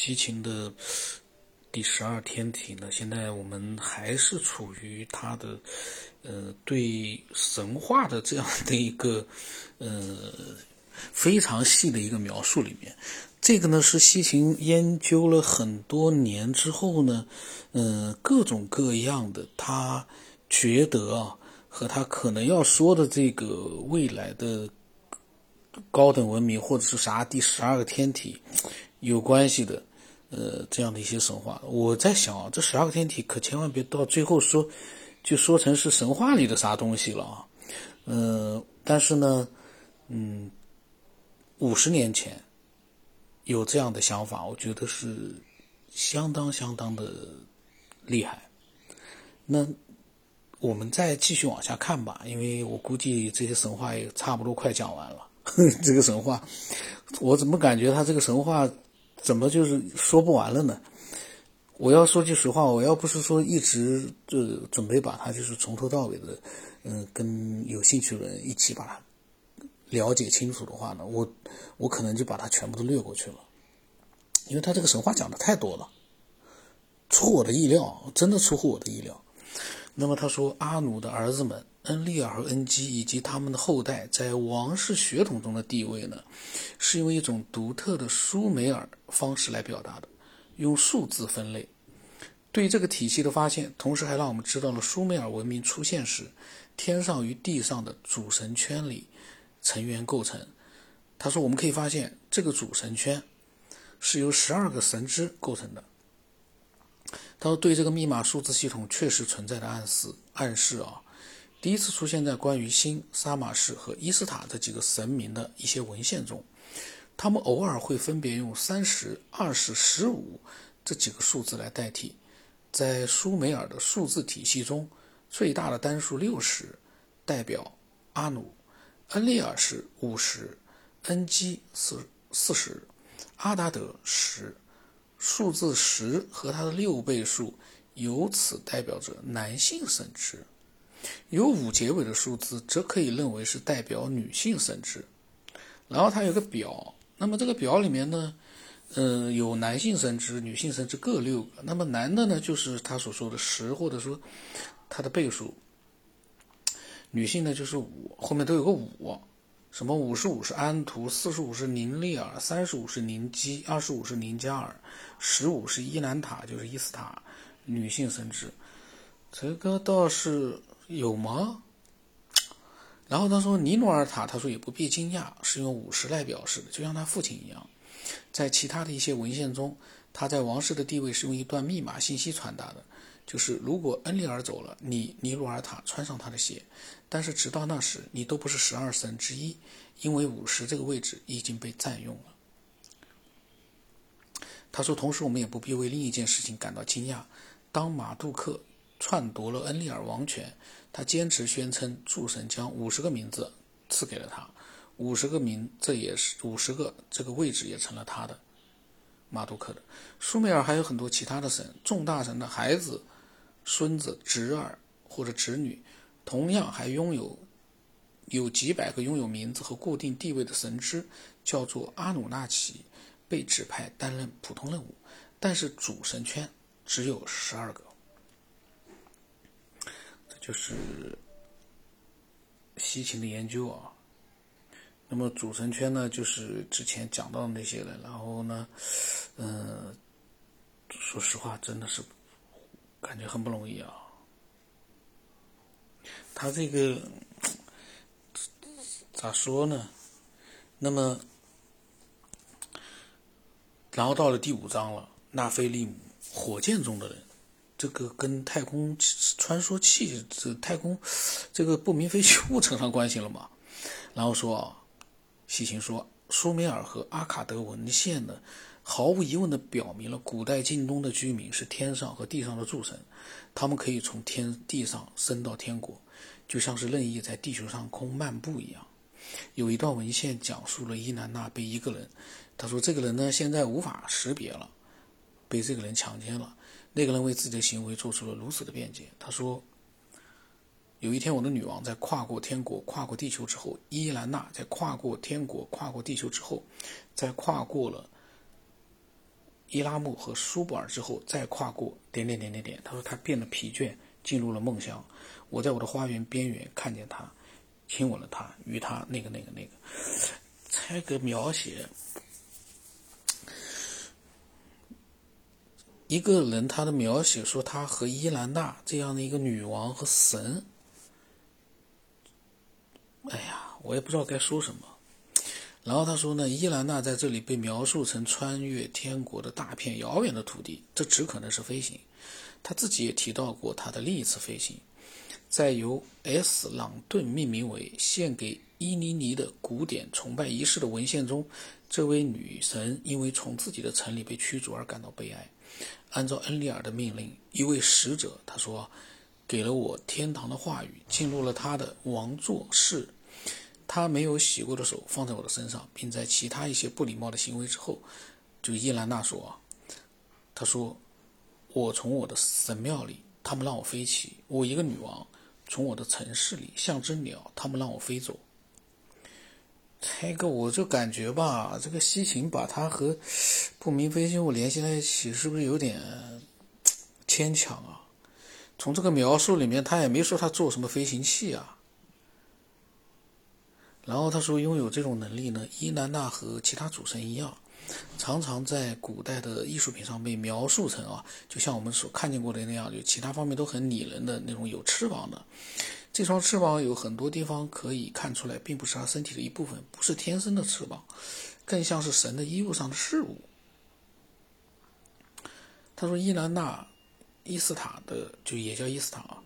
西秦的第12天体呢，现在我们还是处于它的对神话的这样的一个非常细的一个描述里面。这个呢是西秦研究了很多年之后呢，各种各样的他觉得啊和他可能要说的这个未来的高等文明或者是啥第12个天体有关系的这样的一些神话。我在想啊，这12个天体可千万别到最后说成是神话里的啥东西了啊。但是呢50年前有这样的想法，我觉得是相当的厉害。那我们再继续往下看吧，因为我估计这些神话也差不多快讲完了。这个神话我怎么感觉他这个神话怎么就是说不完了呢？我要说句实话，我要不是说一直准备把它就是从头到尾的跟有兴趣的人一起把它了解清楚的话呢，我可能就把它全部都略过去了，因为它这个神话讲的太多了，出我的意料，真的出乎我的意料。那么他说，阿努的儿子们恩利尔和恩基以及他们的后代在王室血统中的地位呢，是用一种独特的苏美尔方式来表达的，用数字分类。对这个体系的发现，同时还让我们知道了苏美尔文明出现时天上与地上的主神圈里成员构成。他说我们可以发现这个主神圈是由12个神支构成的。他说对这个密码数字系统确实存在的暗示啊，第一次出现在关于新沙马士和伊斯塔这几个神明的一些文献中，他们偶尔会分别用30、20、15这几个数字来代替。在苏美尔的数字体系中，最大的单数60代表阿努，恩利尔是50，恩基是40，阿达德10。数字10和它的6倍数由此代表着男性神职，有5结尾的数字则可以认为是代表女性神职。然后它有个表，那么这个表里面呢有男性神职、女性神职各6个。那么男的呢就是他所说的10或者说它的倍数，女性呢就是5，后面都有个5，什么55是安图，45是宁利尔，35是宁基，25是宁加尔，15是伊南塔，就是伊斯塔，女性神职。这个倒是有吗？然后他说尼诺尔塔，他说也不必惊讶，是用50来表示的，就像他父亲一样。在其他的一些文献中，他在王室的地位是用一段密码信息传达的，就是如果恩利尔走了，你尼罗尔塔穿上他的鞋，但是直到那时你都不是12神之一，因为50这个位置已经被占用了。他说同时我们也不必为另一件事情感到惊讶，当马杜克篡夺了恩利尔王权，他坚持宣称诸神将50个名字赐给了他，50个这个位置也成了他的，马杜克的。苏美尔还有很多其他的神，众大神的孩子、孙子、侄儿或者侄女，同样还拥有几百个拥有名字和固定地位的神支，叫做阿努纳奇，被指派担任普通任务，但是主神圈只有12个。这就是西秦的研究啊。那么主神圈呢就是之前讲到的那些了，然后呢说实话真的是感觉很不容易啊。他这个咋说呢，那么然后到了第5章了，纳菲利姆，火箭中的人，这个跟太空穿梭器太空这个不明飞行物扯上关系了嘛。然后说啊，西秦说苏美尔和阿卡德文献呢毫无疑问地表明了古代近东的居民是天上和地上的诸神，他们可以从地上升到天国，就像是任意在地球上空漫步一样。有一段文献讲述了伊南娜被一个人，他说这个人呢现在无法识别了，被这个人强奸了，那个人为自己的行为做出了如此的辩解。他说有一天我的女王在跨过天国跨过地球之后，伊兰娜在跨过天国跨过地球之后，在跨过了伊拉木和苏布尔之后，再跨过……。他说他变得疲倦，进入了梦乡。我在我的花园边缘看见他，亲吻了他，与他……这个描写，一个人他的描写说他和伊兰娜这样的一个女王和神，哎呀，我也不知道该说什么。然后他说呢，伊兰娜在这里被描述成穿越天国的大片遥远的土地，这只可能是飞行。他自己也提到过他的另一次飞行，在由 S 朗顿命名为献给伊尼尼的古典崇拜仪式的文献中，这位女神因为从自己的城里被驱逐而感到悲哀。按照恩利尔的命令，一位使者，他说，给了我天堂的话语，进入了他的王座室。他没有洗过的手放在我的身上，并在其他一些不礼貌的行为之后，就伊兰娜说，他说，我从我的神庙里，他们让我飞起；我一个女王，从我的城市里，像只鸟，他们让我飞走。这个我就感觉吧，这个西芹把它和不明飞行物联系在一起，是不是有点牵强啊？从这个描述里面，他也没说他做什么飞行器啊。然后他说，拥有这种能力呢，伊兰娜和其他主神一样，常常在古代的艺术品上被描述成啊，就像我们所看见过的那样，就其他方面都很拟人的那种有翅膀的。这双翅膀有很多地方可以看出来，并不是他身体的一部分，不是天生的翅膀，更像是神的衣物上的事物。他说，伊兰娜伊斯塔的，就也叫伊斯塔啊，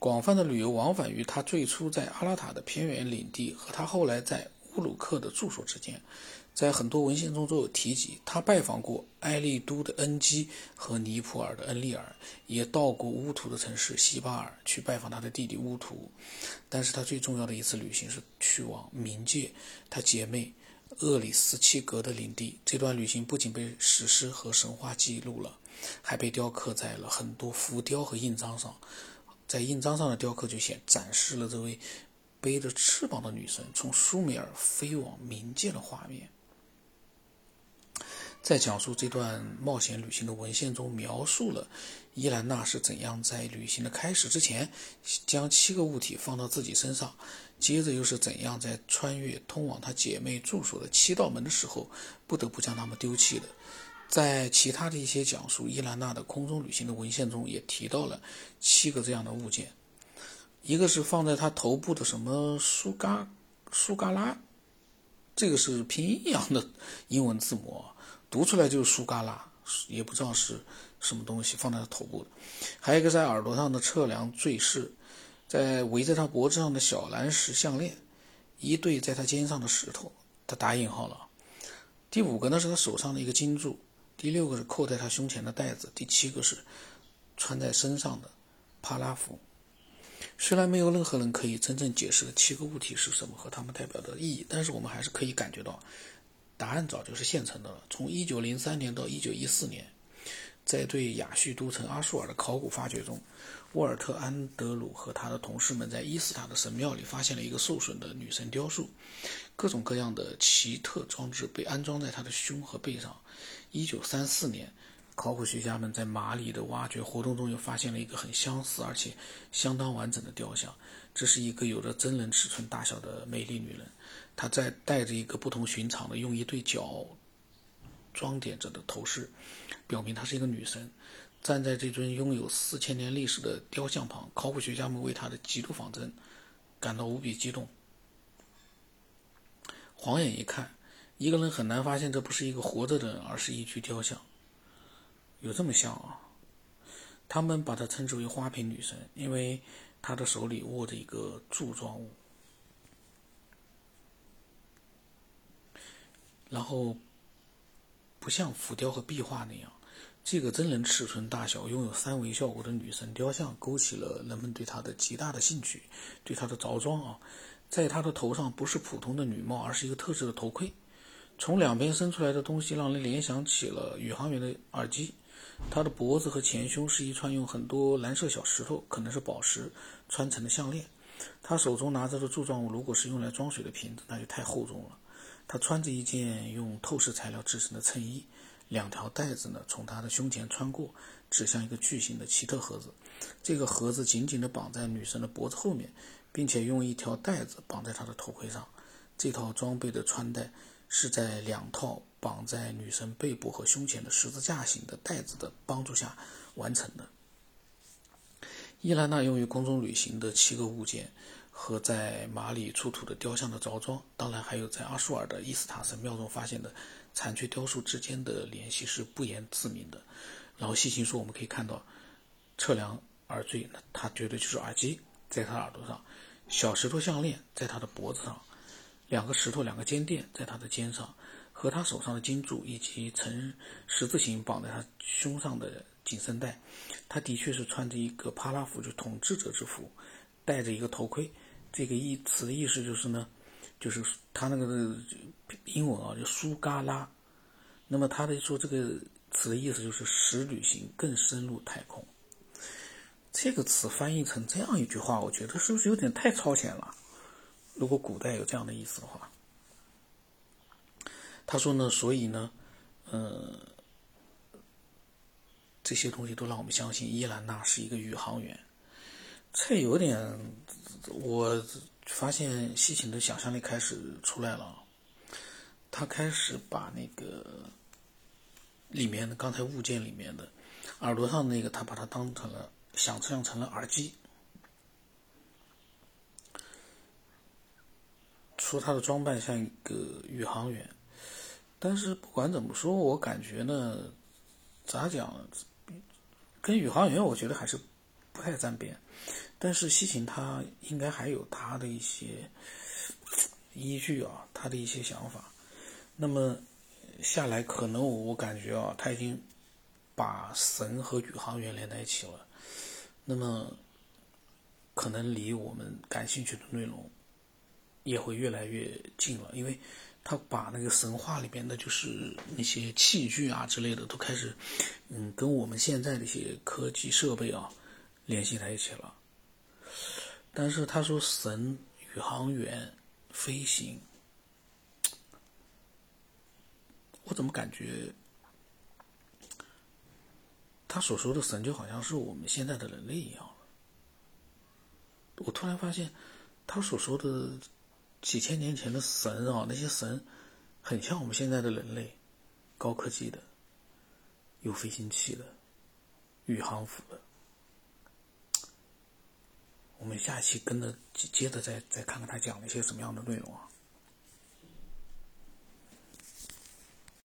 广泛的旅游往返于他最初在阿拉塔的偏远领地和他后来在乌鲁克的住所之间，在很多文献中都有提及。他拜访过埃利都的恩基和尼普尔的恩利尔，也到过乌图的城市西巴尔去拜访他的弟弟乌图。但是他最重要的一次旅行是去往冥界，他姐妹厄里斯契格的领地。这段旅行不仅被史诗和神话记录了，还被雕刻在了很多浮雕和印章上。在印章上的雕刻就展示了这位背着翅膀的女神从苏美尔飞往冥界的画面。在讲述这段冒险旅行的文献中，描述了伊兰娜是怎样在旅行的开始之前将7个物体放到自己身上，接着又是怎样在穿越通往她姐妹住所的7道门的时候不得不将它们丢弃的。在其他的一些讲述伊兰娜的空中旅行的文献中也提到了7个这样的物件，一个是放在他头部的什么苏嘎拉，这个是拼音一样的英文字母，读出来就是苏嘎拉，也不知道是什么东西放在他头部的。还有一个在耳朵上的测量坠饰，在围在他脖子上的小蓝石项链，一对在他肩上的石头，他打引号了。第5个呢是他手上的一个金柱，第6个是扣在他胸前的带子，第7个是穿在身上的帕拉服。虽然没有任何人可以真正解释的7个物体是什么和它们代表的意义，但是我们还是可以感觉到答案早就是现成的了。从1903年到1914年，在对亚叙都城阿舒尔的考古发掘中，沃尔特·安德鲁和他的同事们在伊斯塔的神庙里发现了一个受损的女神雕塑，各种各样的奇特装置被安装在她的胸和背上。1934年，考古学家们在马里的挖掘活动中又发现了一个很相似而且相当完整的雕像，这是一个有着真人尺寸大小的美丽女人，她在戴着一个不同寻常的用一对角装点着的头饰，表明她是一个女神。站在这尊拥有4000年历史的雕像旁，考古学家们为她的极度仿真感到无比激动。晃眼一看，一个人很难发现这不是一个活着的人，而是一具雕像。有这么像啊？他们把她称之为花瓶女神，因为她的手里握着一个柱状物。然后不像浮雕和壁画那样，这个真人尺寸大小拥有3维效果的女神雕像勾起了人们对她的极大的兴趣，对她的着装啊。在她的头上不是普通的女帽，而是一个特制的头盔，从两边伸出来的东西让人联想起了宇航员的耳机。她的脖子和前胸是一串用很多蓝色小石头，可能是宝石穿成的项链。她手中拿着的柱状物如果是用来装水的瓶子，那就太厚重了。她穿着一件用透视材料制成的衬衣，两条带子呢从她的胸前穿过，指向一个巨型的奇特盒子。这个盒子紧紧地绑在女神的脖子后面，并且用一条带子绑在她的头盔上。这套装备的穿戴是在两套绑在女神背部和胸前的十字架形的带子的帮助下完成的。伊兰娜用于空中旅行的7个物件和在马里出土的雕像的着装，当然还有在阿舒尔的伊斯塔神庙中发现的残缺雕塑之间的联系是不言自明的。然后西秦说，我们可以看到测量耳坠，它绝对就是耳机在他耳朵上，小石头项链在他的脖子上，两个石头两个尖垫在他的肩上，和他手上的金柱以及呈十字形绑在他胸上的紧身带。他的确是穿着一个帕拉服，就统治者之服，戴着一个头盔。这个词的意思就是呢，就是他那个英文啊，就苏嘎拉。那么他的说这个词的意思就是使旅行更深入太空。这个词翻译成这样一句话，我觉得是不是有点太超前了？如果古代有这样的意思的话。他说呢，所以呢这些东西都让我们相信伊兰娜是一个宇航员。这有点，我发现西秦的想象力开始出来了，他开始把那个里面的刚才物件里面的耳朵上那个，他把它当成了想象成了耳机。说他的装扮像一个宇航员，但是不管怎么说，我感觉呢，咋讲，跟宇航员我觉得还是不太沾边。但是西秦他应该还有他的一些依据啊，他的一些想法。那么下来可能我感觉啊，他已经把神和宇航员连在一起了。那么可能离我们感兴趣的内容也会越来越近了，因为他把那个神话里面的就是那些器具啊之类的都开始跟我们现在的一些科技设备啊联系在一起了。但是他说神、宇航员、飞行，我怎么感觉他所说的神就好像是我们现在的人类一样了。我突然发现他所说的几千年前的神啊，那些神很像我们现在的人类，高科技的，有飞行器的，宇航服的。我们下期跟着接着再看看他讲了一些什么样的内容啊。